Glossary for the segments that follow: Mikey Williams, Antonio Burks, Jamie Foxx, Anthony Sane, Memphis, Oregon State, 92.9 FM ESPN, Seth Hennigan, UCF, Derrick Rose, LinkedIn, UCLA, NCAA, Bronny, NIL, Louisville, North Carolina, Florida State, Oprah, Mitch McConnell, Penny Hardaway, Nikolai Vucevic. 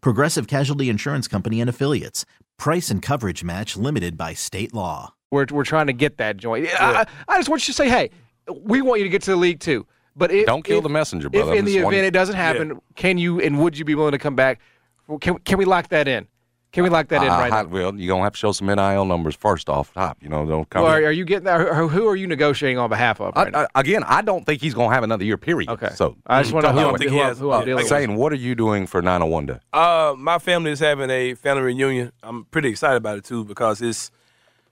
Progressive Casualty Insurance Company and Affiliates. Price and coverage match limited by state law. We're trying to get that joint. Yeah. I just want you to say, hey, we want you to get to the league too. But don't kill the messenger, brother. If in the event it doesn't happen, Can you and would you be willing to come back? Can we lock that in? Can we lock that in right now? Well, you're going to have to show some NIL numbers first off top. You know, don't come. Well, are you getting that? Who are you negotiating on behalf of right now? Again, I don't think he's going to have another year, period. Okay. So I just want to know who I'm dealing with. Saying, what are you doing for 901 Day? My family is having a family reunion. I'm pretty excited about it, too, because it's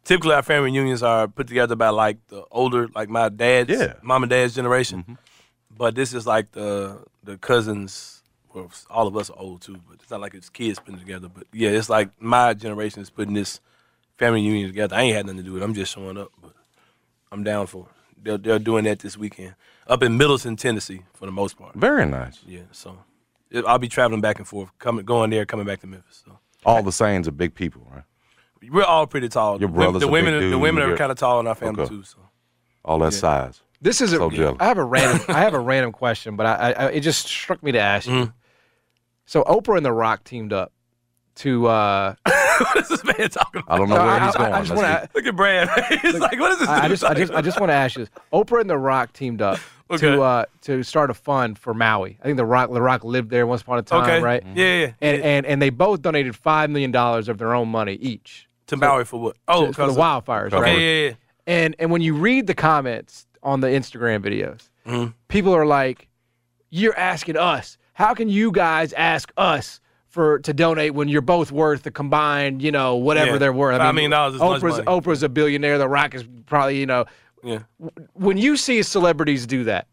typically our family reunions are put together by, like, the older, like my dad's, mom and dad's generation. Mm-hmm. But this is, like, the cousins. Well, all of us are old, too, but it's not like it's kids putting it together. But, yeah, it's like my generation is putting this family union together. I ain't had nothing to do with it. I'm just showing up, but I'm down for it. They're doing that this weekend up in Middleton, Tennessee, for the most part. Very nice. Yeah, so I'll be traveling back and forth, going there, coming back to Memphis. So. All the Saints are big people, right? We're all pretty tall. Your brothers the women, big dudes. The women are kind of tall in our family, too. So all that size. This is I have a random question, but I it just struck me to ask you. So Oprah and The Rock teamed up to what is this man talking about? I don't know where he's going. Look at Brad. He's like, what is this? I just want to ask you this. Oprah and The Rock teamed up to start a fund for Maui. I think The Rock lived there once upon a time, right? Mm-hmm. Yeah. And they both donated $5 million of their own money each. To Maui for what? Oh, for the wildfires, right? Yeah. And when you read the comments on the Instagram videos, people are like, you're asking us. How can you guys ask us to donate when you're both worth the combined, whatever they're worth? $5 million is much money. Oprah's a billionaire. The Rock is probably, Yeah. When you see celebrities do that,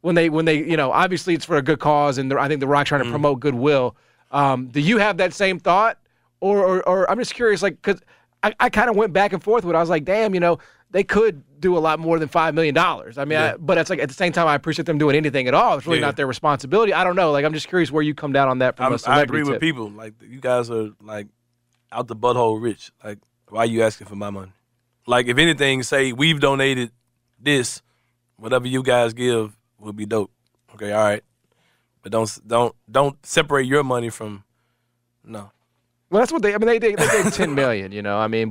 when they, obviously it's for a good cause, and I think The Rock's trying to promote goodwill. Do you have that same thought, or I'm just curious, like, because I kind of went back and forth with it. I was like, damn, they could do a lot more than $5 million. But it's like at the same time, I appreciate them doing anything at all. It's really not their responsibility. I don't know. Like, I'm just curious where you come down on that from a celebrity I agree with people. Like, you guys are, like, out the butthole rich. Like, why are you asking for my money? Like, if anything, say we've donated this. Whatever you guys give will be dope. Okay, all right. But don't separate your money from no. Well, that's what they gave $10 million,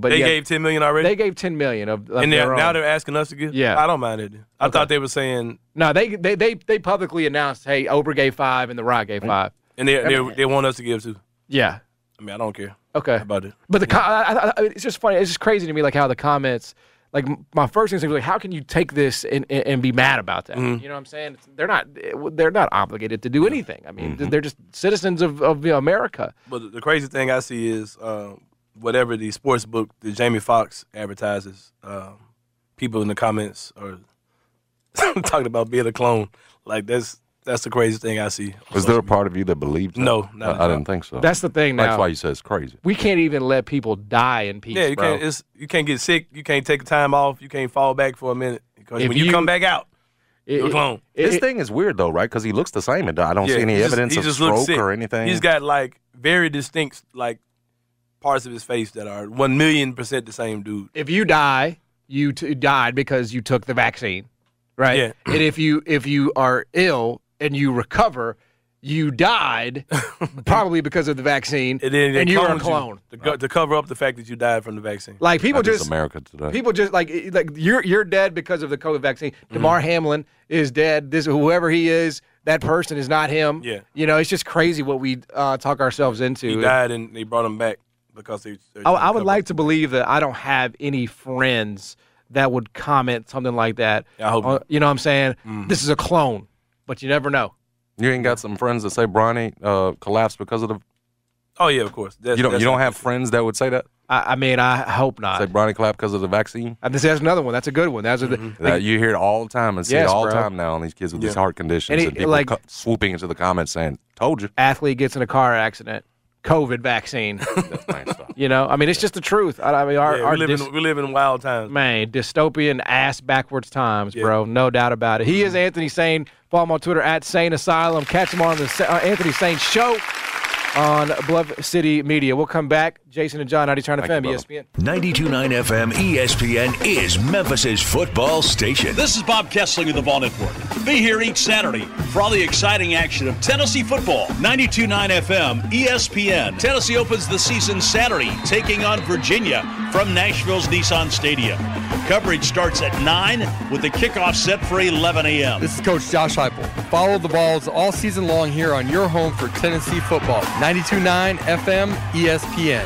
but they gave $10 million already. They gave $10 million of and their own. Now they're asking us to give. Yeah, I don't mind it. I thought they were saying no. They publicly announced, hey, Oprah gave $5 and The Rock gave $5, and they want us to give too. Yeah, I don't care. Okay, about it. But it's just funny. It's just crazy to me, like how the comments. Like my first instinct was like, how can you take this and be mad about that? Mm-hmm. You know what I'm saying? They're not obligated to do anything. They're just citizens of America. But the crazy thing I see is whatever the sports book that Jamie Foxx advertises, people in the comments are talking about being a clone. Like that's the crazy thing I see. Was there a part of you that believed that? No, I didn't think so. That's the thing now. That's why you say it's crazy. We can't even let people die in peace, yeah, bro. You can't get sick. You can't take time off. You can't fall back for a minute. Because when you come back out, you're clone. This thing is weird, though, right? Because he looks the same. And I don't see any evidence of stroke or anything. He's got, like, very distinct, like, parts of his face that are 1,000,000% the same dude. If you die, you died because you took the vaccine, right? Yeah. And if you are ill and you recover, you died probably because of the vaccine, and you are a clone. To cover up the fact that you died from the vaccine. Like America today. People just like you're dead because of the COVID vaccine. Mm-hmm. Damar Hamlin is dead. This whoever he is, that person is not him. Yeah. It's just crazy what we talk ourselves into. He died and they brought him back. because they're I would like to believe that I don't have any friends that would comment something like that. I hope you know what I'm saying? Mm. This is a clone, but you never know. You ain't got some friends that say Bronny collapsed because of the – Oh, yeah, of course. You don't have friends that would say that? I mean, I hope not. Say Bronny collapsed because of the vaccine? That's another one. That's a good one. That's you hear it all the time and see it all the time now on these kids with these heart conditions and people swooping into the comments saying, told you. Athlete gets in a car accident. COVID vaccine. That's plain stuff. You know, I mean, it's just the truth. I mean, we live in wild times. Man, dystopian ass backwards times, bro. No doubt about it. He is Anthony Sane. Follow him on Twitter @SaneAsylum. Catch him on the Anthony Sane Show on Bluff City Media. We'll come back. Jason and John, 92.9 FM ESPN. 92.9 FM ESPN is Memphis's football station. This is Bob Kessling of the Vol Network. Be here each Saturday for all the exciting action of Tennessee football. 92.9 FM ESPN. Tennessee opens the season Saturday, taking on Virginia from Nashville's Nissan Stadium. Coverage starts at 9 with the kickoff set for 11 a.m. This is Coach Josh Heupel. Follow the Vols all season long here on your home for Tennessee football. 92.9 FM ESPN.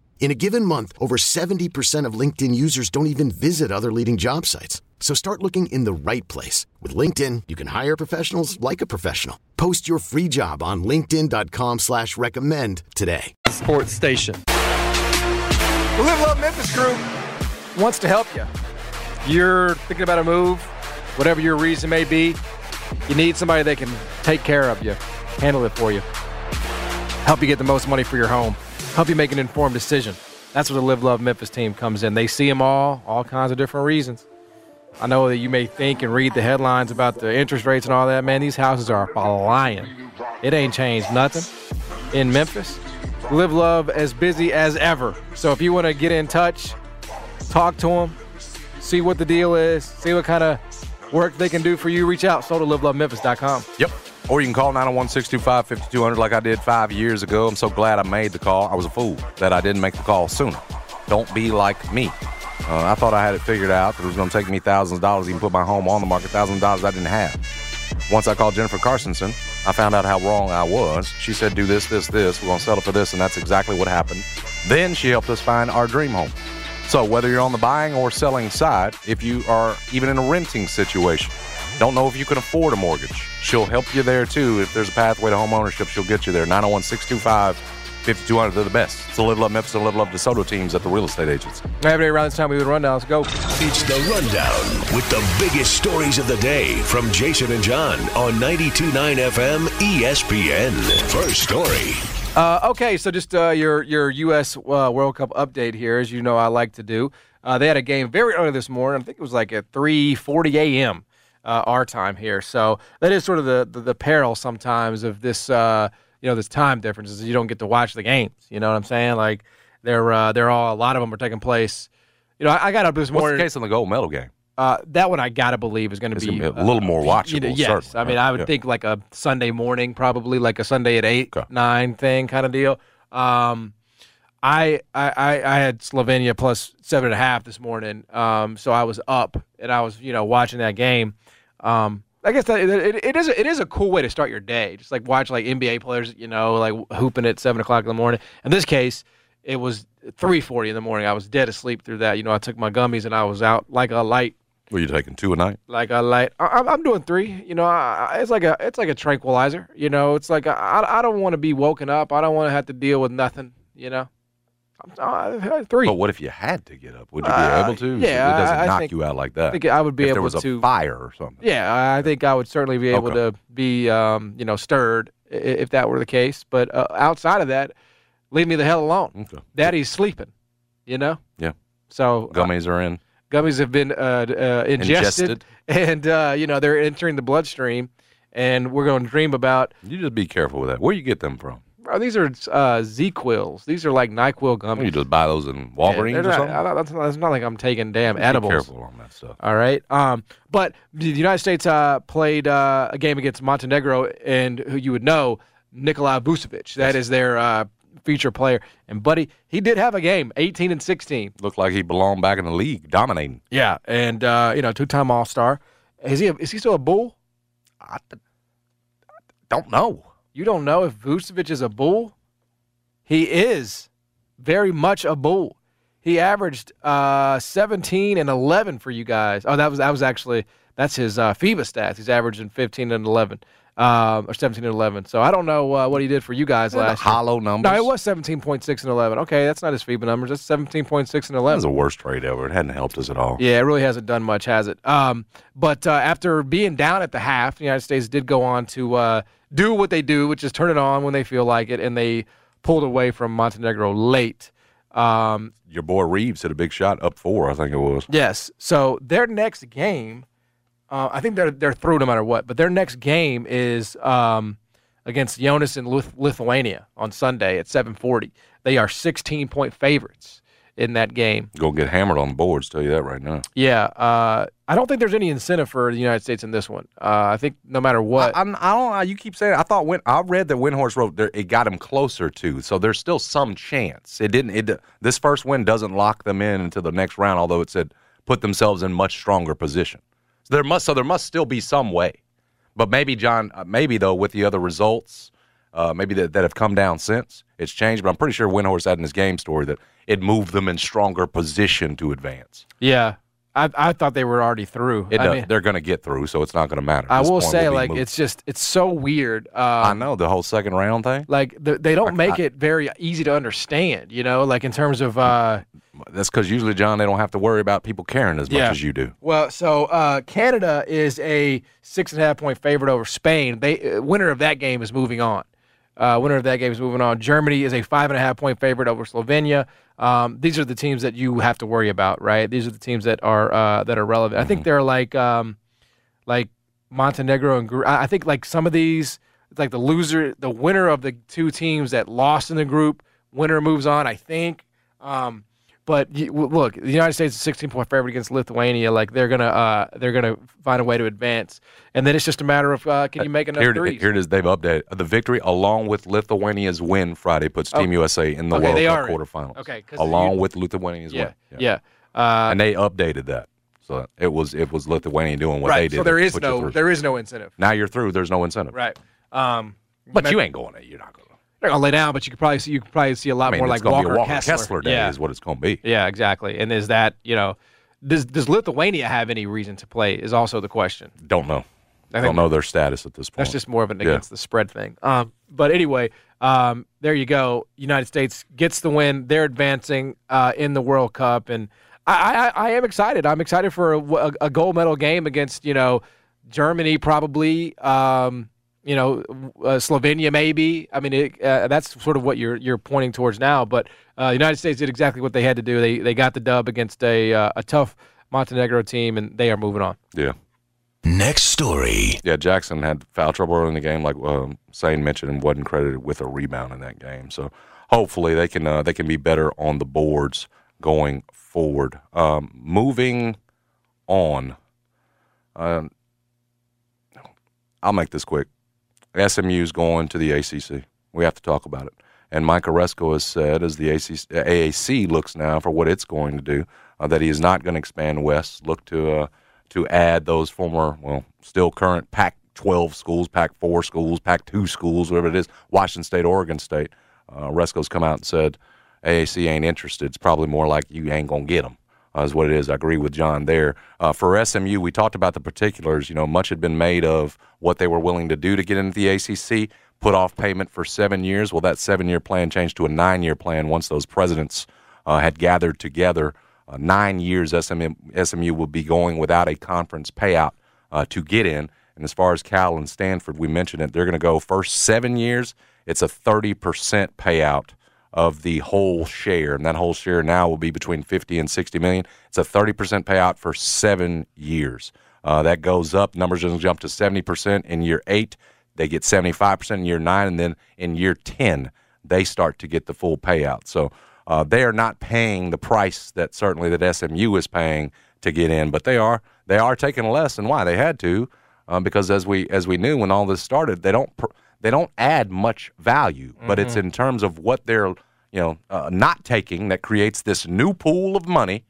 In a given month, over 70% of LinkedIn users don't even visit other leading job sites. So start looking in the right place. With LinkedIn, you can hire professionals like a professional. Post your free job on linkedin.com/recommend today. Sports station. The Live Love Memphis group wants to help you. You're thinking about a move, whatever your reason may be. You need somebody that can take care of you, handle it for you, help you get the most money for your home. Help you make an informed decision. That's where the Live Love Memphis team comes in. They see them all kinds of different reasons. I know that you may think and read the headlines about the interest rates and all that. Man, these houses are flying. It ain't changed nothing in Memphis. Live Love as busy as ever. So if you want to get in touch, talk to them, see what the deal is, see what kind of work they can do for you, reach out. So to livelovememphis.com. Yep. Or you can call 901-625-5200 like I did 5 years ago. I'm so glad I made the call. I was a fool that I didn't make the call sooner. Don't be like me. I thought I had it figured out that it was going to take me thousands of dollars to even put my home on the market, $1,000 I didn't have. Once I called Jennifer Carstensen, I found out how wrong I was. She said, do this, this, this. We're going to settle for this, and that's exactly what happened. Then she helped us find our dream home. So whether you're on the buying or selling side, if you are even in a renting situation, don't know if you can afford a mortgage, she'll help you there, too. If there's a pathway to home ownership, she'll get you there. 901-625-5200. They're the best. It's the Live Love Memphis and Live Love DeSoto teams at the real estate agents. Every day around this time, we do the rundown. Let's go. It's the Rundown with the biggest stories of the day from Jason and John on 92.9 FM ESPN. First story. Okay, so just your U.S. World Cup update here, as you know I like to do. They had a game very early this morning. I think it was like at 3:40 a.m. Our time here, so that is sort of the peril sometimes of this, this time difference is you don't get to watch the games. You know what I'm saying? Like they're all a lot of them are taking place. You know, I got up this morning. What's the case on the gold medal game? That one I gotta believe is going to be a little more watchable. Yes, I mean I would think like a Sunday morning, probably like a Sunday at 8, 9 thing kind of deal. I had Slovenia plus 7.5 this morning, so I was up and I was watching that game. I guess that it is a cool way to start your day. Just like watch like NBA players, you know, like hooping at 7 o'clock in the morning. In this case, it was 3:40 in the morning. I was dead asleep through that. You know, I took my gummies and I was out like a light. Were you taking two a night? Like a light. I'm doing three. You know, it's like a tranquilizer. You know, it's like I don't want to be woken up. I don't want to have to deal with nothing. You know. Three. But what if you had to get up? Would you be able to? Yeah, it doesn't knock you out like that. I think I would be able to. If there was a fire or something. Yeah, I think I would certainly be able to be, you know, stirred if that were the case. But outside of that, leave me the hell alone. Okay. Daddy's sleeping, you know. Yeah. So gummies are in. Gummies have been ingested, and you know they're entering the bloodstream, and we're going to dream about. You just be careful with that. Where you get them from? Bro, these are Z-Quils. These are like NyQuil gummies. You just buy those in Walgreens or something? That's not like I'm taking damn edibles. Be careful on that stuff. All right? But the United States played a game against Montenegro, and who you would know, Nikolai Vucevic. That is their feature player. And, buddy, he did have a game, 18-16. Looked like he belonged back in the league, dominating. Yeah, and, you know, two-time All-Star. Is he still a Bull? I don't know. You don't know if Vucevic is a Bull? He is very much a Bull. He averaged 17 and 11 for you guys. Oh, that was actually that's his FIBA stats. He's averaging 15 and 11 or 17 and 11. So I don't know what he did for you guys last year. Hollow numbers. No, it was 17.6 and 11. Okay, that's not his FIBA numbers. That's 17.6 and 11. That was the worst trade ever. It hadn't helped us at all. Yeah, it really hasn't done much, has it? But after being down at the half, the United States did go on to do what they do, which is turn it on when they feel like it, and they pulled away from Montenegro late. Your boy Reeves hit a big shot up 4, I think it was. Yes. So their next game, I think they're through no matter what, but their next game is against Jonas in Lithuania on Sunday at 7:40. They are 16-point favorites in that game. Go get hammered on the boards, tell you that right now. Yeah. I don't think there's any incentive for the United States in this one. I think no matter what. I don't. You keep saying it. I read that Windhorst wrote there, it got them closer to, so there's still some chance. It didn't. This first win doesn't lock them in until the next round, although it said put themselves in much stronger position. So there must still be some way. But maybe, John, though, with the other results, maybe that have come down since, it's changed. But I'm pretty sure Windhorst had in his game story that it moved them in stronger position to advance. Yeah. I thought they were already through. They're going to get through, so it's not going to matter. I will say, it's so weird. I know, the whole second round thing. Like, they don't make it very easy to understand, you know, like in terms of. That's because usually, John, they don't have to worry about people caring as much as you do. Well, so Canada is a 6.5-point favorite over Spain. Winner of that game is moving on. Germany is a 5.5-point favorite over Slovenia. These are the teams that you have to worry about, right? These are the teams that are relevant. I think they're like Montenegro and group. I think like some of these, it's like the winner of the two teams that lost in the group, winner moves on, I think. But look, the United States is a 16-point favorite against Lithuania. Like they're gonna find a way to advance, and then it's just a matter of can you make enough threes? Here it is. They've updated the victory along with Lithuania's win Friday puts Team USA in the World Cup quarterfinals. Okay, along with Lithuania's win. Yeah. And they updated that, so it was Lithuania doing what they did. So there is no incentive. Now you're through. There's no incentive. Right. But you ain't going there. You're not going. They're gonna lay down, but you could probably see a lot more like Walker Kessler day is what it's gonna be. Yeah, exactly. And is that does Lithuania have any reason to play? Is also the question. Don't know. I don't know their status at this point. That's just more of an against the spread thing. But anyway, there you go. United States gets the win. They're advancing in the World Cup, and I am excited. I'm excited for a gold medal game against Germany probably. Slovenia maybe. I mean, that's sort of what you're pointing towards now. But the United States did exactly what they had to do. They got the dub against a tough Montenegro team, and they are moving on. Yeah. Next story. Yeah, Jackson had foul trouble early in the game, like Sane mentioned, and wasn't credited with a rebound in that game. So hopefully they can be better on the boards going forward. Moving on, I'll make this quick. SMU's going to the ACC. We have to talk about it. And Mike Aresco has said, as the AAC looks now for what it's going to do, that he is not going to expand west, look to to add those former, well, still current Pac-12 schools, Pac-4 schools, Pac-2 schools, whatever it is, Washington State, Oregon State. Aresco's come out and said AAC ain't interested. It's probably more like you ain't going to get them is what it is. I agree with John there. For SMU, we talked about the particulars. You know, much had been made of what they were willing to do to get into the ACC, put off payment for 7 years. Well, that 7-year plan changed to a 9-year plan once those presidents had gathered together. 9 years SMU will be going without a conference payout to get in. And as far as Cal and Stanford, we mentioned it, they're going to go first 7 years. It's a 30% payout of the whole share, and that whole share now will be between 50 and 60 million. It's a 30% payout for 7 years. That goes up. Numbers are going to jump to 70% in year 8. They get 75% in year 9, and then in year 10, they start to get the full payout. So they are not paying the price that certainly that SMU is paying to get in, but they are taking less, and why they had to, because as we knew when all this started, they don't add much value, but it's in terms of what they're not taking that creates this new pool of money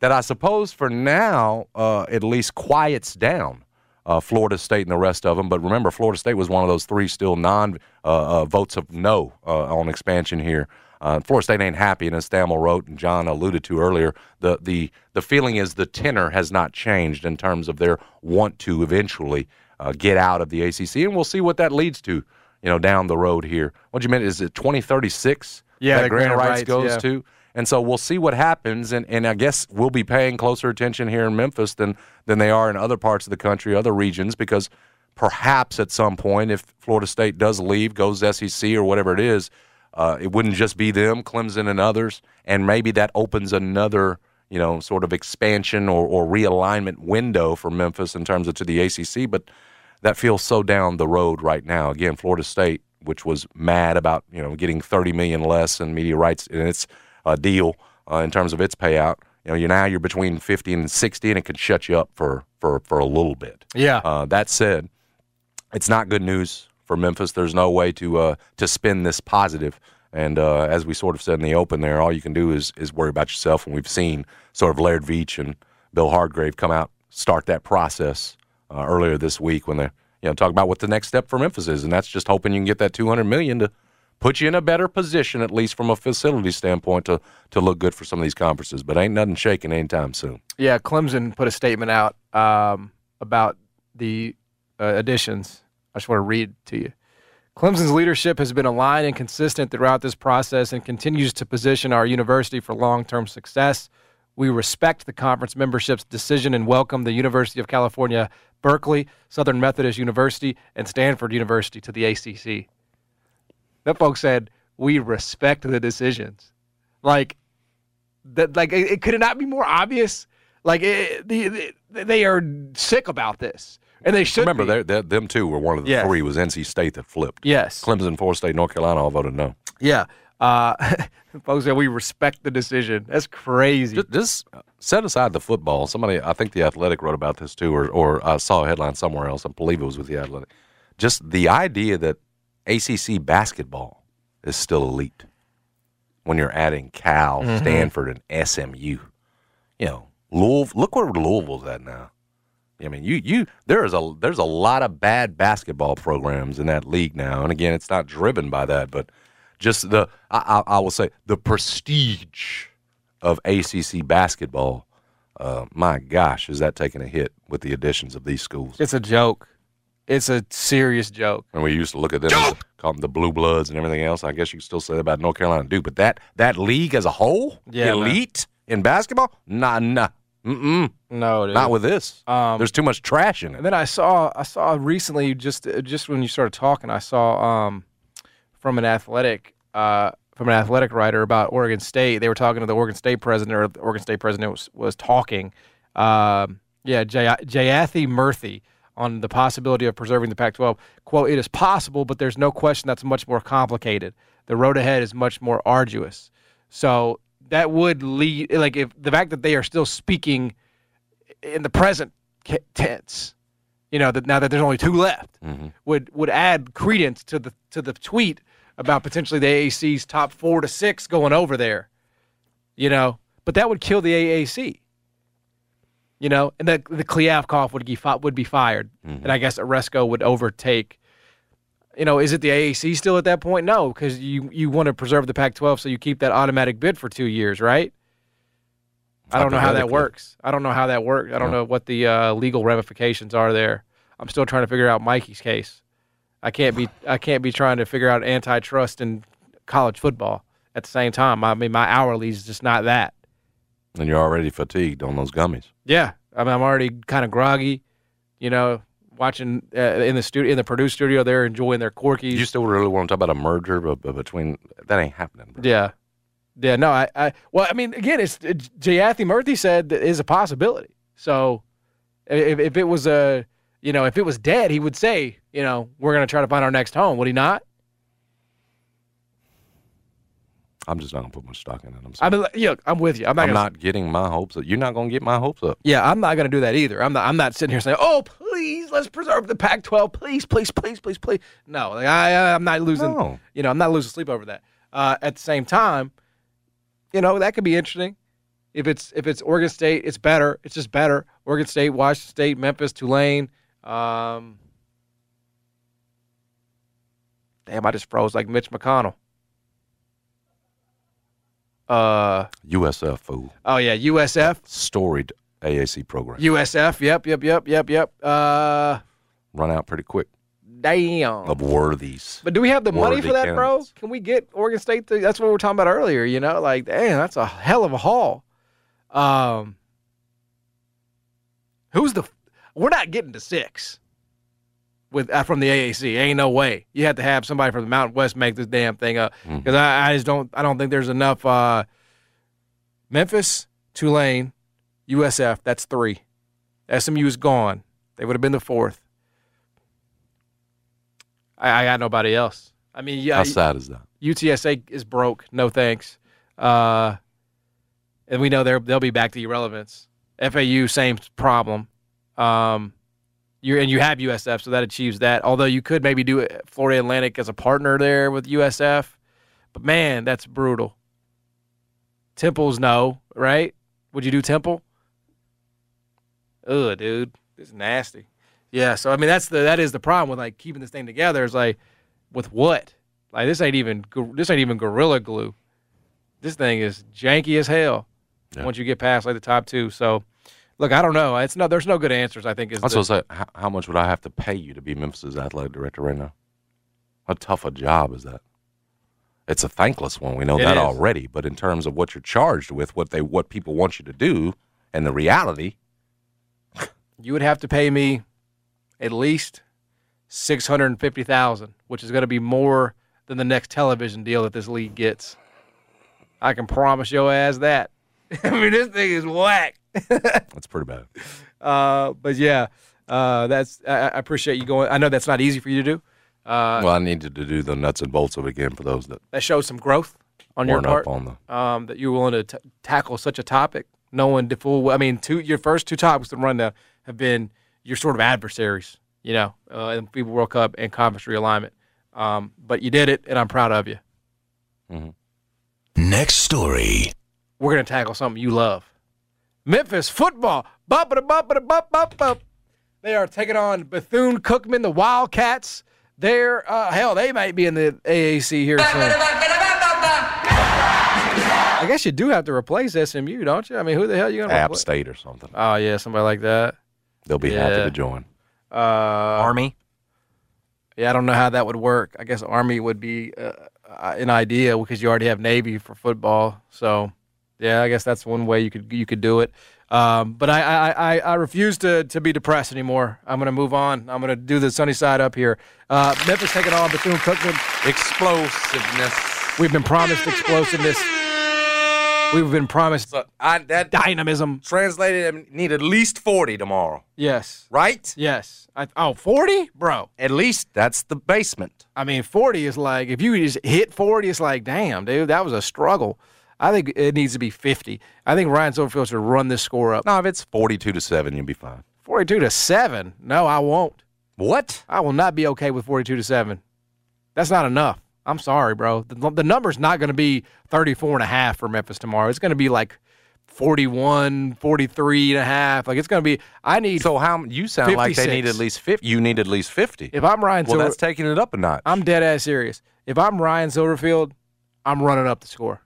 that I suppose for now at least quiets down Florida State and the rest of them. But remember, Florida State was one of those three still votes of no on expansion here. Florida State ain't happy, and as Thamel wrote and John alluded to earlier, the feeling is the tenor has not changed in terms of their want to eventually get out of the ACC, and we'll see what that leans to, down the road here. What do you mean? Is it 2036? Yeah, that grant of rights goes to, and so we'll see what happens. And I guess we'll be paying closer attention here in Memphis than they are in other parts of the country, other regions, because perhaps at some point, if Florida State does leave, goes SEC or whatever it is, it wouldn't just be them, Clemson and others, and maybe that opens another, sort of expansion or realignment window for Memphis in terms of to the ACC, but that feels so down the road right now. Again, Florida State, which was mad about, getting $30 million less in media rights in its deal in terms of its payout, now you're between 50 and 60, and it could shut you up for a little bit. Yeah. That said, it's not good news for Memphis. There's no way to spin this positive. And as we sort of said in the open there, all you can do is worry about yourself. And we've seen sort of Laird Veach and Bill Hargrave come out, start that process earlier this week when they talk about what the next step for Memphis is, and that's just hoping you can get that $200 million to put you in a better position, at least from a facility standpoint, to look good for some of these conferences. But ain't nothing shaking anytime soon. Yeah, Clemson put a statement out about the additions. I just want to read to you. Clemson's leadership has been aligned and consistent throughout this process and continues to position our university for long-term success. We respect the conference membership's decision and welcome the University of California, Berkeley, Southern Methodist University, and Stanford University to the ACC. That folks said, we respect the decisions. It could not be more obvious. They are sick about this. And they should remember, them two were one of the three. Was NC State that flipped? Yes. Clemson, Florida State, North Carolina all voted no. Yeah. Folks, we respect the decision. That's crazy. Just set aside the football. Somebody, I think The Athletic wrote about this too, or I saw a headline somewhere else. I believe it was with The Athletic. Just the idea that ACC basketball is still elite when you're adding Cal, Stanford, and SMU. Louisville. Look where Louisville's at now. I mean, there's a lot of bad basketball programs in that league now, and again, it's not driven by that, but just I will say the prestige of ACC basketball. My gosh, is that taking a hit with the additions of these schools? It's a joke. It's a serious joke. And we used to look at them, call them the Blue Bloods and everything else. I guess you can still say that about North Carolina Duke, but that league as a whole, elite in basketball, nah. No, dude. Not with this. There's too much trash in it. And then I saw recently, just when you started talking, I saw from an athletic writer about Oregon State. They were talking to the Oregon State president, or the Oregon State president was talking. Jayathi Murthy on the possibility of preserving the Pac-12. Quote, "It is possible, but there's no question that's much more complicated. The road ahead is much more arduous." So that would lead, if the fact that they are still speaking in the present tense, that now that there's only two left, would add credence to the tweet about potentially the AAC's top 4 to 6 going over there, but that would kill the AAC. you know, and the Kliavkov would be fired, and I guess Aresco would overtake. You know, is it the AAC still at that point? No, because you want to preserve the Pac-12, so you keep that automatic bid for 2 years, right? I don't know how that works. I don't know what the legal ramifications are there. I'm still trying to figure out Mikey's case. I can't be trying to figure out antitrust in college football at the same time. I mean, my hourly is just not that. And you're already fatigued on those gummies. Yeah, I mean, I'm already kind of groggy. You know, watching in the Purdue studio, they're enjoying their Corkies. You still really want to talk about a merger between? That ain't happening, bro. Yeah. No, I mean, again, Jayathi Murthy said that is a possibility. So, if it was a if it was dead, he would say, we're going to try to find our next home. Would he not? I'm just not going to put much stock in it. I'm sorry. I'm with you. I'm not getting my hopes up. You're not going to get my hopes up. Yeah, I'm not going to do that either. I'm not sitting here saying, oh, please, let's preserve the Pac-12. Please, please, please, please, please. No, like, I'm not losing sleep over that. At the same time, that could be interesting. If it's Oregon State, it's better. It's just better. Oregon State, Washington State, Memphis, Tulane. Damn, I just froze like Mitch McConnell. USF fool. Oh yeah, USF. Storied AAC program. USF. Yep. Run out pretty quick. Damn. Of worthies. But do we have the money for that, bro? Can we get Oregon State? That's what we were talking about earlier. Like, damn, that's a hell of a haul. We're not getting to six from the AAC. Ain't no way. You have to have somebody from the Mountain West make this damn thing up because I don't think there's enough. Memphis, Tulane, USF. That's three. SMU is gone. They would have been the fourth. I got nobody else. I mean, yeah. How sad is that? UTSA is broke. No thanks. And we know they'll be back to irrelevance. FAU, same problem. You have USF, so that achieves that. Although you could maybe do Florida Atlantic as a partner there with USF. But, man, that's brutal. Temple's no, right? Would you do Temple? Ugh, dude. This is nasty. Yeah, so, I mean, that is the problem with, like, keeping this thing together. It's like, with what? Like, this ain't even gorilla glue. This thing is janky as hell. Yeah. Once you get past like the top two, so look, I don't know. There's no good answers. I think is. Also, how much would I have to pay you to be Memphis's athletic director right now? How tough a job is that? It's a thankless one. We know that already. But in terms of what you're charged with, what people want you to do, and the reality, you would have to pay me at least $650,000, which is going to be more than the next television deal that this league gets. I can promise your ass that. I mean, this thing is whack. That's pretty bad. But, yeah, I appreciate you going. I know that's not easy for you to do. I needed to do the nuts and bolts of it again for those that. That shows some growth on your part. That you were willing to tackle such a topic. Knowing the full. I mean, your first two topics to run now have been your sort of adversaries, in FIBA World Cup and conference realignment. But you did it, and I'm proud of you. Mm-hmm. Next story. We're going to tackle something you love. Memphis football. Bop-a-da-bop-a-da-bop-bop-bop. They are taking on Bethune Cookman, the Wildcats. They're, they might be in the AAC here soon. I guess you do have to replace SMU, don't you? I mean, who the hell are you going to replace? App State or something. Oh, yeah, somebody like that. They'll be happy to join. Army? Yeah, I don't know how that would work. I guess Army would be an idea because you already have Navy for football, so... Yeah, I guess that's one way you could do it. But I refuse to be depressed anymore. I'm going to move on. I'm going to do the sunny side up here. Memphis taking on Bethune-Cookman. Explosiveness. We've been promised explosiveness. We've been promised that dynamism. Translated, need at least 40 tomorrow. Yes. Right? Yes. 40? Bro. At least that's the basement. I mean, 40 is like, if you just hit 40, it's like, damn, dude, that was a struggle. I think it needs to be 50. I think Ryan Silverfield should run this score up. No, if it's 42-7, you'll be fine. 42-7? No, I won't. What? I will not be okay with 42-7. That's not enough. I'm sorry, bro. The number's not going to be 34.5 for Memphis tomorrow. It's going to be like 41, 43 and a half. Like, it's going to be – I need – So how you sound 56. Like they need at least 50. You need at least 50. If I'm Ryan Silverfield – Well, that's taking it up a notch. I'm dead-ass serious. If I'm Ryan Silverfield, I'm running up the score.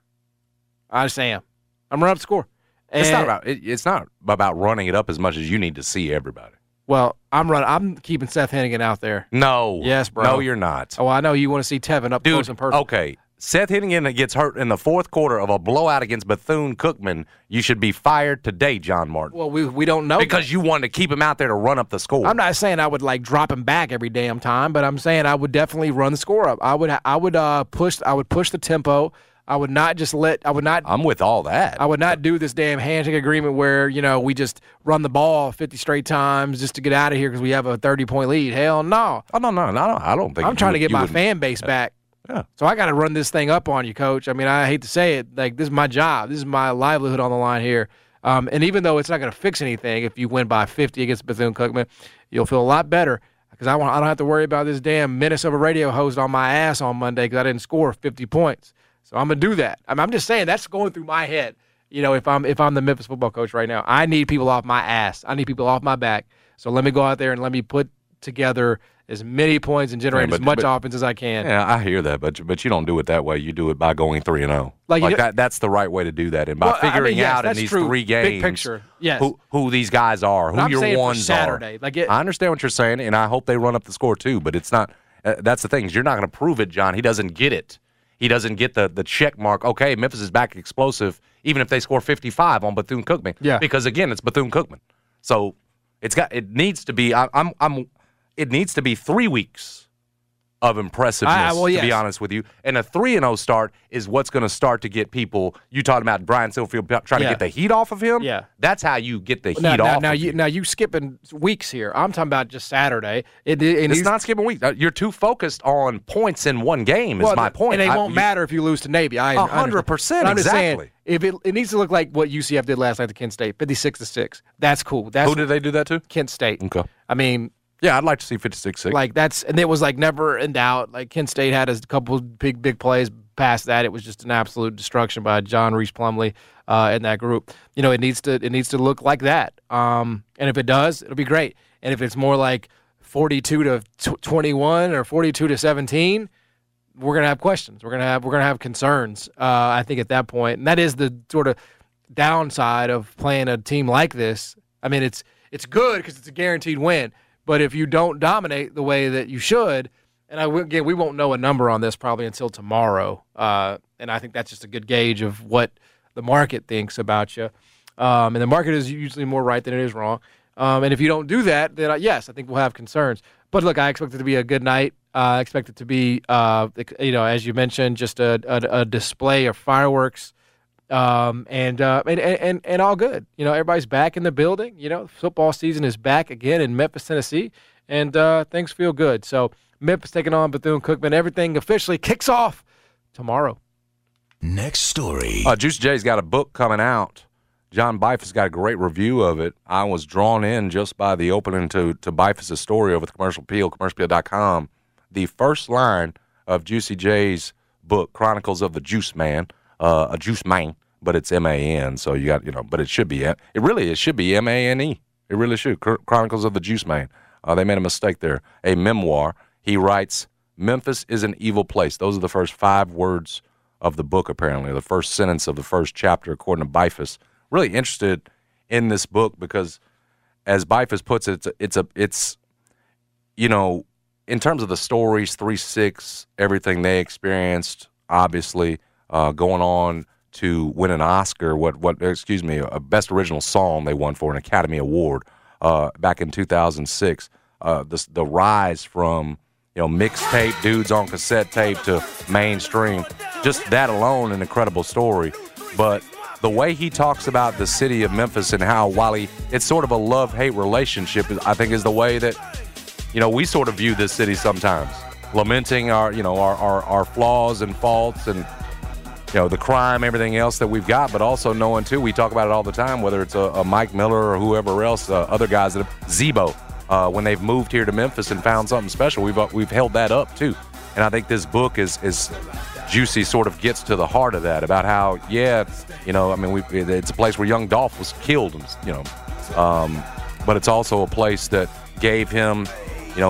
I just am. I'm running up the score. And it's not about running it up as much as you need to see everybody. Well, I'm keeping Seth Hennigan out there. No. Yes, bro. No, you're not. Oh, I know you want to see Tevin up close and personal. Okay. Seth Hennigan gets hurt in the fourth quarter of a blowout against Bethune Cookman. You should be fired today, John Martin. Well, we don't know. Because you wanted to keep him out there to run up the score. I'm not saying I would, like, drop him back every damn time, but I'm saying I would definitely run the score up. I would push the tempo. I'm with all that. I would not do this damn handshake agreement where, you know, we just run the ball 50 straight times just to get out of here because we have a 30-point lead. Hell no. Oh, no. I don't think I'm trying to get my fan base back. Yeah. So I got to run this thing up on you, Coach. I mean, I hate to say it. Like, this is my job. This is my livelihood on the line here. And even though it's not going to fix anything, if you win by 50 against Bethune-Cookman, you'll feel a lot better because I don't have to worry about this damn menace of a radio host on my ass on Monday because I didn't score 50 points. So I'm going to do that. I mean, I'm just saying that's going through my head. You know, if I'm the Memphis football coach right now, I need people off my ass. I need people off my back. So let me go out there and let me put together as many points and generate as much offense as I can. Yeah, I hear that, but you don't do it that way. You do it by going 3-0. Like that's the right way to do that, and by figuring out in these three games, big picture, yes, who these guys are, who your ones Saturday. Are. Like I understand what you're saying, and I hope they run up the score too. But it's not. That's the thing. You're not going to prove it, John. He doesn't get it. He doesn't get the check mark. Okay, Memphis is back explosive, even if they score 55 on Bethune-Cookman. Yeah, because again, it's Bethune-Cookman. So it needs to be. It needs to be 3 weeks of impressiveness, to be honest with you. And a 3-0 start is what's going to start to get people. You talking about Brian Silverfield trying to get the heat off of him? Yeah. That's how you get the heat off of him. Now you're skipping weeks here. I'm talking about just Saturday. It's not skipping weeks. You're too focused on points in one game is my point. And it won't matter if you lose to Navy. 100%. I'm just saying, if it needs to look like what UCF did last night to Kent State, 56-6. That's cool. Who did they do that to? Kent State. Okay. I mean... Yeah, I'd like to see 56-6. Like and it was like never in doubt. Like Kent State had a couple big plays. Past that, it was just an absolute destruction by John Reese Plumlee and that group. You know, it needs to look like that. And if it does, it'll be great. And if it's more like 42-21 or 42-17, we're gonna have questions. We're gonna have concerns. I think at that point, and that is the sort of downside of playing a team like this. I mean, it's good because it's a guaranteed win. But if you don't dominate the way that you should, and again, we won't know a number on this probably until tomorrow, and I think that's just a good gauge of what the market thinks about you. And the market is usually more right than it is wrong. And if you don't do that, then yes, I think we'll have concerns. But look, I expect it to be a good night. I expect it to be, as you mentioned, just a display of fireworks. And all good. You know, everybody's back in the building. You know, football season is back again in Memphis, Tennessee, and things feel good. So Memphis taking on Bethune-Cookman. Everything officially kicks off tomorrow. Next story. Juice J's got a book coming out. John Bifus got a great review of it. I was drawn in just by the opening to Bifus' story over the Commercial Appeal, commercialappeal.com. The first line of Juicy J's book, Chronicles of the Juice Man, a juice man, but it's M-A-N, so you got, you know, but it should be, it should be M-A-N-E. It really should. Chronicles of the Juice Man. They made a mistake there. A memoir. He writes, Memphis is an evil place. Those are the first 5 words of the book, apparently, the first sentence of the first chapter, according to Bifus. Really interested in this book because, as Bifus puts it, it's in terms of the stories, 3-6, everything they experienced, obviously, going on to win an Oscar, a Best Original Song they won for an Academy Award back in 2006. The rise from, you know, mixtape dudes on cassette tape to mainstream, just that alone, an incredible story. But the way he talks about the city of Memphis and how, while it's sort of a love-hate relationship, I think is the way that, you know, we sort of view this city sometimes, lamenting our flaws and faults and, you know, the crime, everything else that we've got, but also knowing, too, we talk about it all the time, whether it's a Mike Miller or whoever else, other guys that have, Zebo, when they've moved here to Memphis and found something special, we've held that up, too. And I think this book is Juicy sort of gets to the heart of that, about how, it's a place where young Dolph was killed, but it's also a place that gave him,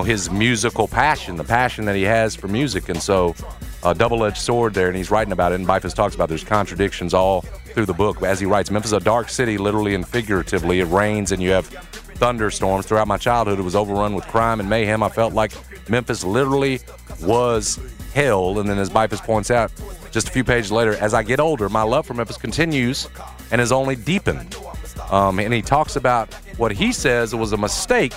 his musical passion, the passion that he has for music. And so a double-edged sword there, and he's writing about it, and Bifus talks about there's contradictions all through the book. As he writes, Memphis is a dark city, literally and figuratively. It rains and you have thunderstorms. Throughout my childhood, it was overrun with crime and mayhem. I felt like Memphis literally was hell. And then, as Bifus points out just a few pages later, as I get older, my love for Memphis continues and is only deepened. And he talks about what he says was a mistake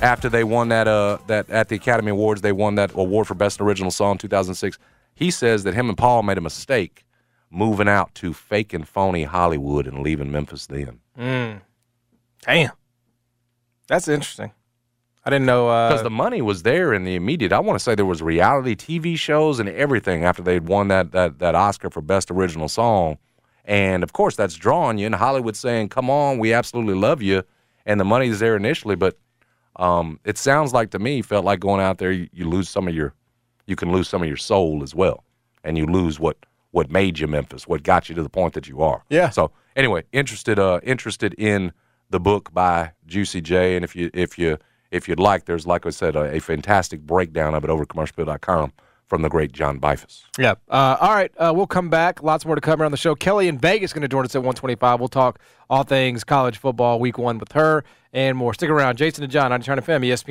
after they won that at the Academy Awards, they won that award for Best Original Song in 2006. He says that him and Paul made a mistake moving out to fake and phony Hollywood and leaving Memphis then. Damn. That's interesting. I didn't know. Because the money was there in the immediate. I want to say there was reality TV shows and everything after they'd won that Oscar for Best Original Song. And, of course, that's drawing you. And Hollywood saying, come on, we absolutely love you. And the money's there initially. But it sounds like to me, felt like going out there, you can lose some of your soul as well. And you lose what made you Memphis, what got you to the point that you are. Yeah. So, anyway, interested in the book by Juicy J. And if you'd like, there's, like I said, a fantastic breakdown of it over at commercialbill.com from the great John Bifus. Yeah. All right, we'll come back. Lots more to cover on the show. Kelly in Vegas is going to join us at 1:25. We'll talk all things college football week one with her and more. Stick around. Jason and John on 92.9 FM ESPN.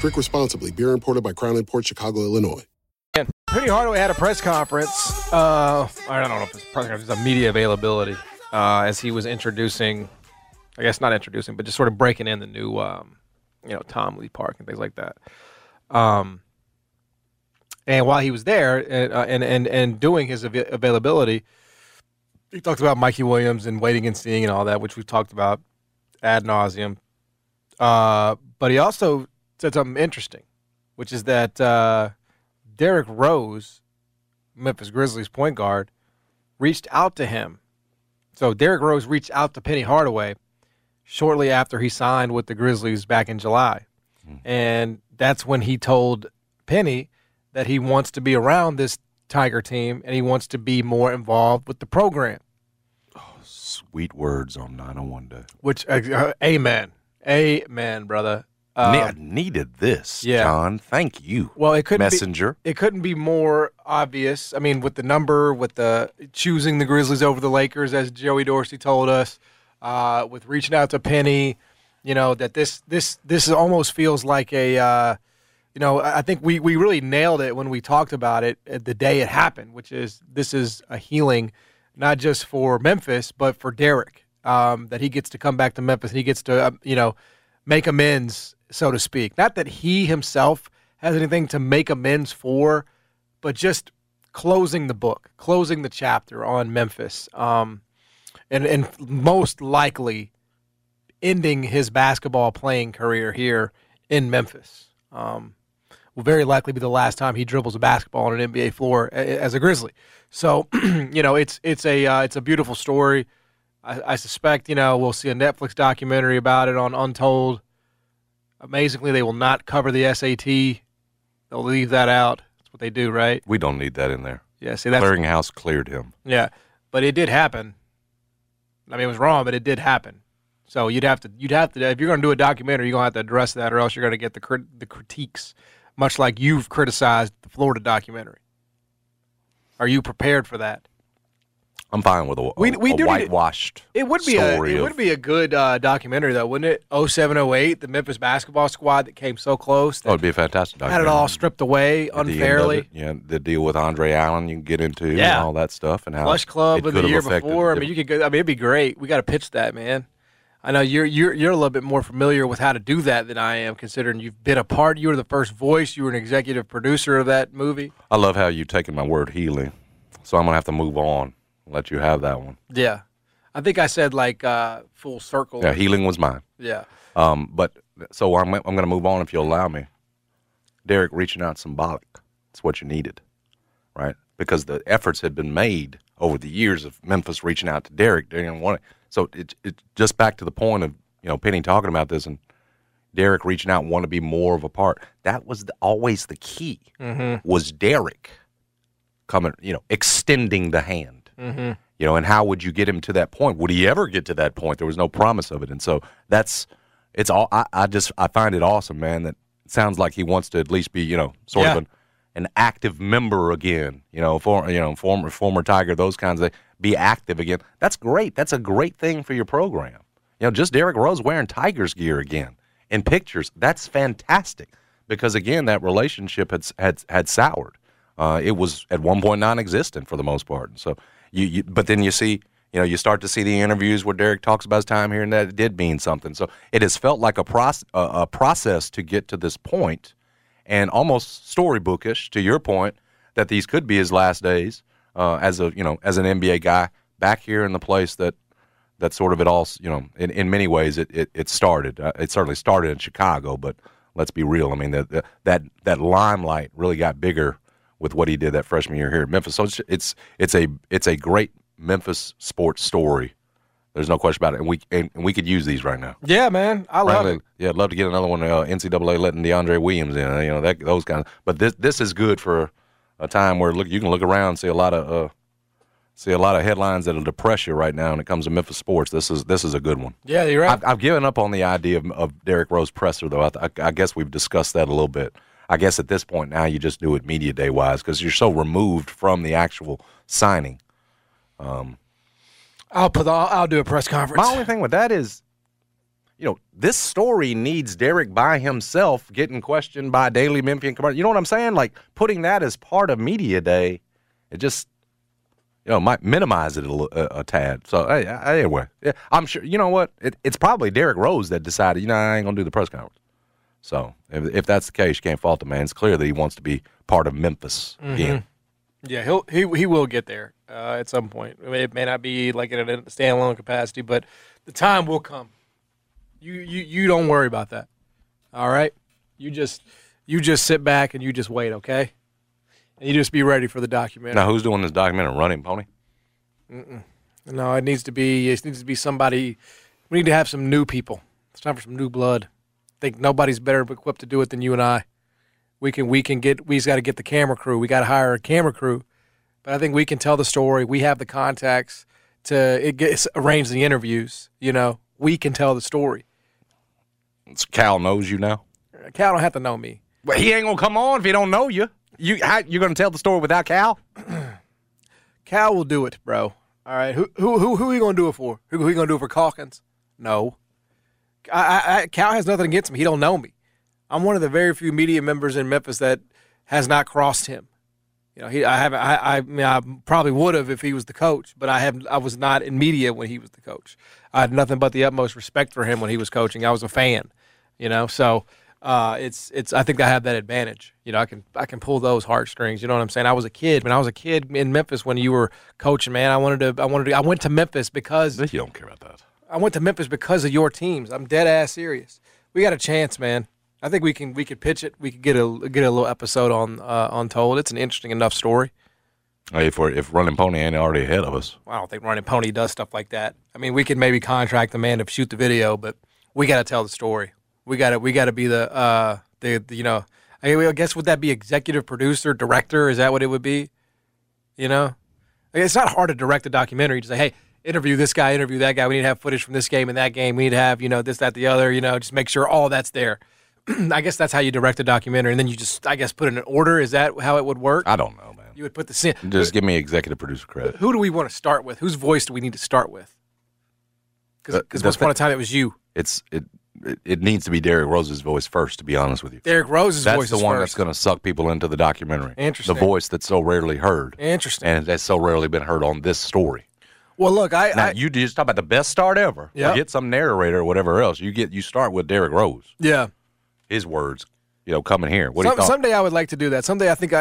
Drink responsibly. Beer imported by Crown Imports, Chicago, Illinois. Pretty Hardaway had a press conference. I don't know if it's a press conference, it's a media availability, as he was just sort of breaking in the new, Tom Lee Park and things like that. And while he was there and doing his availability, he talked about Mikey Williams and waiting and seeing and all that, which we've talked about ad nauseum. But he also said something interesting, which is that Derrick Rose, Memphis Grizzlies point guard, reached out to him. So Derrick Rose reached out to Penny Hardaway shortly after he signed with the Grizzlies back in July. And that's when he told Penny that he wants to be around this Tiger team and he wants to be more involved with the program. Oh, sweet words on 901 Day. Which, amen. Amen, brother. I needed this, yeah. John. Thank you, messenger. It couldn't be more obvious. I mean, with the number, with the choosing the Grizzlies over the Lakers, as Joey Dorsey told us, with reaching out to Penny, that this almost feels like a, I think we really nailed it when we talked about it the day it happened, which is this is a healing not just for Memphis, but for Derek, that he gets to come back to Memphis and he gets to, make amends, so to speak. Not that he himself has anything to make amends for, but just closing the book, closing the chapter on Memphis, and most likely ending his basketball playing career here in Memphis. Will very likely be the last time he dribbles a basketball on an NBA floor as a Grizzly. So, it's a beautiful story. I suspect, we'll see a Netflix documentary about it on Untold. Amazingly, they will not cover the SAT. They'll leave that out. That's what they do, right? We don't need that in there. Yeah, see, that's... Clearinghouse cleared him. Yeah, but it did happen. I mean, it was wrong, but it did happen. So you'd have to if you're going to do a documentary, you're going to have to address that, or else you're going to get the critiques. Much like you've criticized the Florida documentary. Are you prepared for that? I'm fine with a whitewashed story. It would be a good documentary, though, wouldn't it? 07-08, the Memphis basketball squad that came so close. That would be a fantastic documentary. Had it all stripped away unfairly. The deal with Andre Allen you can get into and all that stuff. And how Flush Club of the year before. It'd be great. We got to pitch that, man. I know you're a little bit more familiar with how to do that than I am, considering you've been a part. You were the first voice. You were an executive producer of that movie. I love how you've taken my word healing, so I'm going to have to move on and let you have that one. Yeah. I think I said, full circle. Yeah, healing was mine. Yeah. So I'm going to move on if you'll allow me. Derek, reaching out symbolic. It's what you needed, right? Because the efforts had been made over the years of Memphis reaching out to Derek. They didn't want it. So it's just back to the point of, Penny talking about this and Derek reaching out and wanting to be more of a part. That was always the key, was Derek coming, extending the hand. Mm-hmm. And how would you get him to that point? Would he ever get to that point? There was no promise of it. And so it's all, I find it awesome, man, that it sounds like he wants to at least be, sort of an active member again, former Tiger, those kinds of things. Be active again. That's great. That's a great thing for your program. Just Derrick Rose wearing Tigers gear again in pictures. That's fantastic because, again, that relationship had soured. It was at one point non-existent for the most part. And so but then you see, you start to see the interviews where Derrick talks about his time here and that it did mean something. So it has felt like a process to get to this point, and almost storybookish to your point that these could be his last days. As an NBA guy back here in the place that sort of it all, in many ways it started. It certainly started in Chicago, but let's be real. I mean, that limelight really got bigger with what he did that freshman year here at Memphis. So it's a great Memphis sports story. There's no question about it, and we could use these right now. Yeah, man, I love it. Yeah, I'd love to get another one. NCAA letting DeAndre Williams in, those kinds. But this is good for a time where you can look around and see a lot of headlines that'll depress you right now when it comes to Memphis sports. This is a good one. Yeah, you're right. I've given up on the idea of Derrick Rose presser, though. I guess we've discussed that a little bit. I guess at this point now you just do it media day wise because you're so removed from the actual signing. I'll do a press conference. My only thing with that is, this story needs Derek by himself getting questioned by Daily Memphian Commercial. You know what I'm saying? Like, putting that as part of media day, it just, might minimize it a tad. So, anyway, I'm sure, you know what? It's probably Derek Rose that decided, I ain't going to do the press conference. So, if that's the case, you can't fault the man. It's clear that he wants to be part of Memphis again. Yeah, he will get there at some point. I mean, it may not be in a standalone capacity, but the time will come. You don't worry about that, all right? You just sit back and you just wait, okay? And you just be ready for the documentary. Now, who's doing this documentary? Running Pony? No, it needs to be somebody. We need to have some new people. It's time for some new blood. I think nobody's better equipped to do it than you and I. We just got to get the camera crew. We got to hire a camera crew, but I think we can tell the story. We have the contacts to arrange the interviews. We can tell the story. Cal knows you now? Cal don't have to know me. Well, he ain't going to come on if he don't know you. You're going to tell the story without Cal? Cal will do it, bro. All right, who are you going to do it for? Who are you going to do it for, Calkins? No. Cal has nothing against me. He don't know me. I'm one of the very few media members in Memphis that has not crossed him. You know, I probably would have if he was the coach, but I was not in media when he was the coach. I had nothing but the utmost respect for him when he was coaching. I was a fan, you know. So I think I have that advantage. You know, I can pull those heartstrings. You know what I'm saying? I was a kid. When I was a kid in Memphis when you were coaching, man, I went to Memphis because you don't care about that. I went to Memphis because of your teams. I'm dead ass serious. We got a chance, man. I think we could pitch it. We could get a little episode on Told. It's an interesting enough story. If Running Pony ain't already ahead of us. I don't think Running Pony does stuff like that. I mean, we could maybe contract the man to shoot the video, but we got to tell the story. We got to be the you know. I guess would that be executive producer, director? Is that what it would be? You know, it's not hard to direct a documentary. Just say, hey, interview this guy, interview that guy. We need to have footage from this game and that game. We need to have this, that, the other. You know, just make sure all that's there. I guess that's how you direct a documentary, and then you just, I guess, put in an order. Is that how it would work? I don't know, man. You would put the scene. Just give me executive producer credit. Who do we want to start with? Whose voice do we need to start with? Because once upon a time, it was you. It needs to be Derrick Rose's voice first, to be honest with you. Derrick Rose's voice first. That's the one that's going to suck people into the documentary. Interesting. The voice that's so rarely heard. Interesting. And that's so rarely been heard on this story. Well, look, you just talk about the best start ever. Yeah. Get some narrator or whatever else. You start with Derrick Rose. Yeah. His words, coming here. What do you think? Someday I would like to do that. Someday I think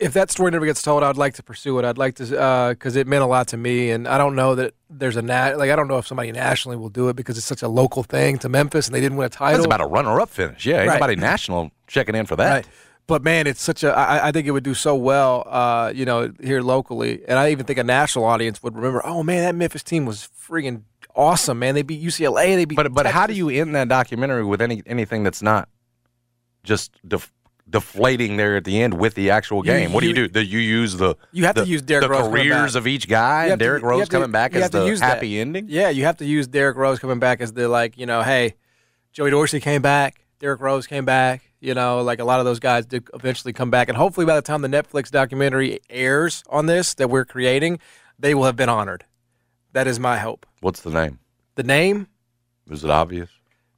if that story never gets told, I would like to pursue it. I'd like to because it meant a lot to me, and I don't know that there's I don't know if somebody nationally will do it because it's such a local thing to Memphis, and they didn't win a title. That's about a runner-up finish. Yeah, ain't nobody national checking in for that. Right. But man, it's such a. I think it would do so well, here locally, and I even think a national audience would remember. Oh man, that Memphis team was friggin' awesome, man. They beat UCLA. They beat Texas. How do you end that documentary with anything that's not just deflating there at the end with the actual game? What do? You have to use Derrick Rose careers of each guy, and Derrick Rose coming back as the happy ending. Yeah, you have to use Derrick Rose coming back as the hey, Joey Dorsey came back, Derrick Rose came back. A lot of those guys did eventually come back, and hopefully by the time the Netflix documentary airs on this that we're creating, they will have been honored. That is my hope. What's the name? The name? Is it obvious?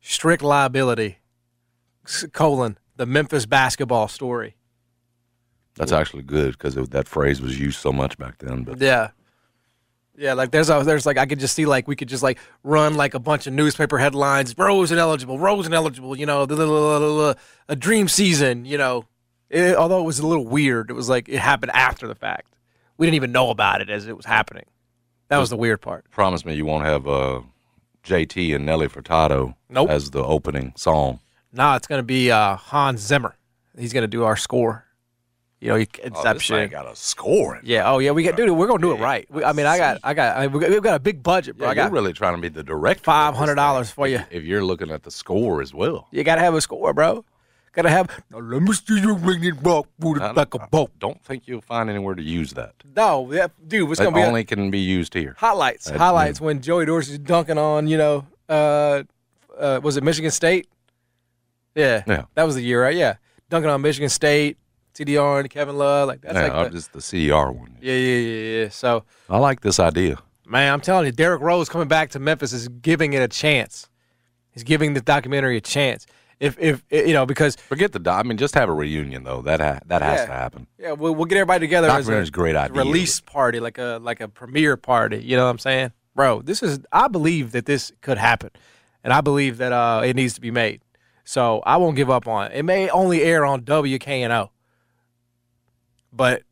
Strict Liability, : the Memphis basketball story. That's actually good because that phrase was used so much back then. But yeah, there's I could just see we could just run a bunch of newspaper headlines. Rose ineligible. A dream season. Although it was a little weird, it was it happened after the fact. We didn't even know about it as it was happening. That was the weird part. Promise me you won't have JT and Nelly Furtado as the opening song. No, it's going to be Hans Zimmer. He's going to do our score. This got a score. Yeah. Oh, yeah. We got, dude. We're going to do it right. We've got a big budget, bro. Yeah, you're really trying to be the director. $500 for you. If you're looking at the score as well, you got to have a score, bro. Got to have. Now let me see you ring it back like a boat. Don't think you'll find anywhere to use that. No, dude. It's going to be only can be used here. Highlights. Highlights when Joey Dorsey's dunking on. Was it Michigan State? Yeah. That was the year, right? Yeah, dunking on Michigan State. CDR and Kevin Love, just the CDR one. Yeah. So I like this idea, man. I'm telling you, Derrick Rose coming back to Memphis is giving it a chance. He's giving the documentary a chance. Because forget the. I mean, just have a reunion though. That has to happen. Yeah, we'll get everybody together. Documentary's a great idea. Release party, like a premiere party. You know what I'm saying, bro? I believe that this could happen, and I believe that it needs to be made. So I won't give up on it. It may only air on WKNO. But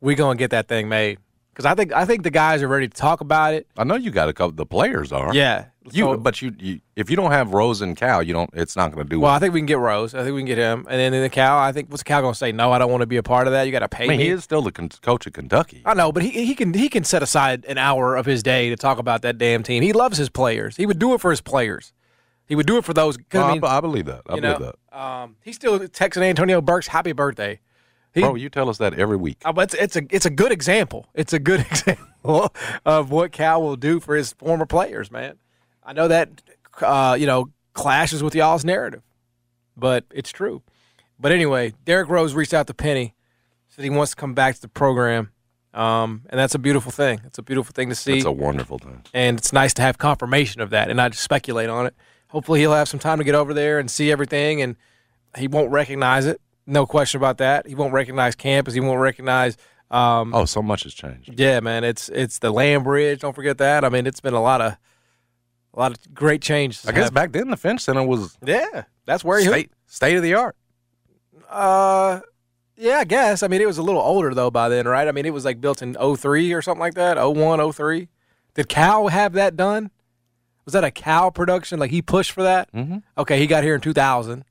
we're going to get that thing made. Because I think the guys are ready to talk about it. I know you got a couple. The players are. Yeah. But if you don't have Rose and Cal, it's not going to do well. Well, I think we can get Rose. I think we can get him. And then the Cal, what's Cal going to say? No, I don't want to be a part of that. You got to pay me. He is still the coach of Kentucky. I know, but he can set aside an hour of his day to talk about that damn team. He loves his players. He would do it for his players. He would do it for those. I believe that. I believe that. He's still texting Antonio Burks, happy birthday. Bro, you tell us that every week. It's a good example. It's a good example of what Cal will do for his former players, man. I know that, clashes with y'all's narrative, but it's true. But anyway, Derrick Rose reached out to Penny, said he wants to come back to the program, and that's a beautiful thing. It's a beautiful thing to see. It's a wonderful thing. And it's nice to have confirmation of that and not just speculate on it. Hopefully he'll have some time to get over there and see everything, and he won't recognize it. No question about that. He won't recognize campus. He won't recognize so much has changed. Yeah, man. It's the land bridge. Don't forget that. I mean, it's been a lot of great changes. I guess back then the Finch Center was that's where he hooped. State of the art. Yeah, I guess. I mean, it was a little older though by then, right? I mean, it was like built in 2003 or something like that. 2001, 2003. Did Cal have that done? Was that a Cal production? Like he pushed for that? Mm-hmm. Okay, he got here in 2000.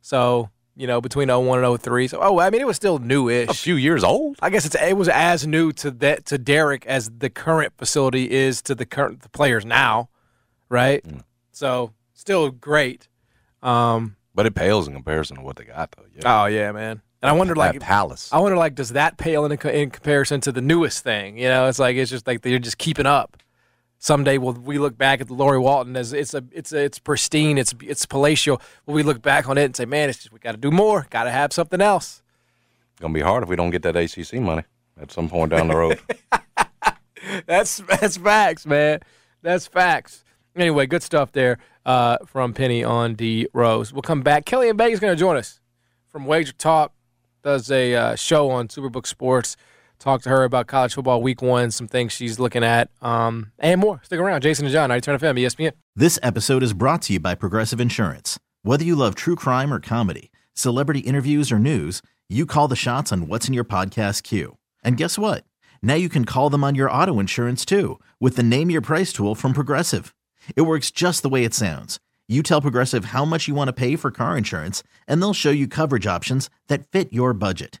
So, you know, between 2001 and 2003. So, I mean, it was still newish. A few years old. I guess it was as new to Derek as the current facility is to the players now, right? Mm. So, still great. But it pales in comparison to what they got, though. Yeah. Oh, yeah, man. And I wonder, Palace. I wonder, does that pale in comparison to the newest thing? You know, it's just like they're just keeping up. Someday we look back at the Lori Walton as it's pristine, it's palatial. We look back on it and say, man, it's just, we got to do more, got to have something else. It's going to be hard if we don't get that ACC money at some point down the road. That's facts, man. That's facts. Anyway, good stuff there from Penny on D. Rose. We'll come back. Kelly and Bay is going to join us from Wager Talk. Does a show on Superbook Sports. Talk to her about college football week one, some things she's looking at, and more. Stick around. Jason and John, 92.9 FM ESPN. This episode is brought to you by Progressive Insurance. Whether you love true crime or comedy, celebrity interviews or news, you call the shots on what's in your podcast queue. And guess what? Now you can call them on your auto insurance, too, with the Name Your Price tool from Progressive. It works just the way it sounds. You tell Progressive how much you want to pay for car insurance, and they'll show you coverage options that fit your budget.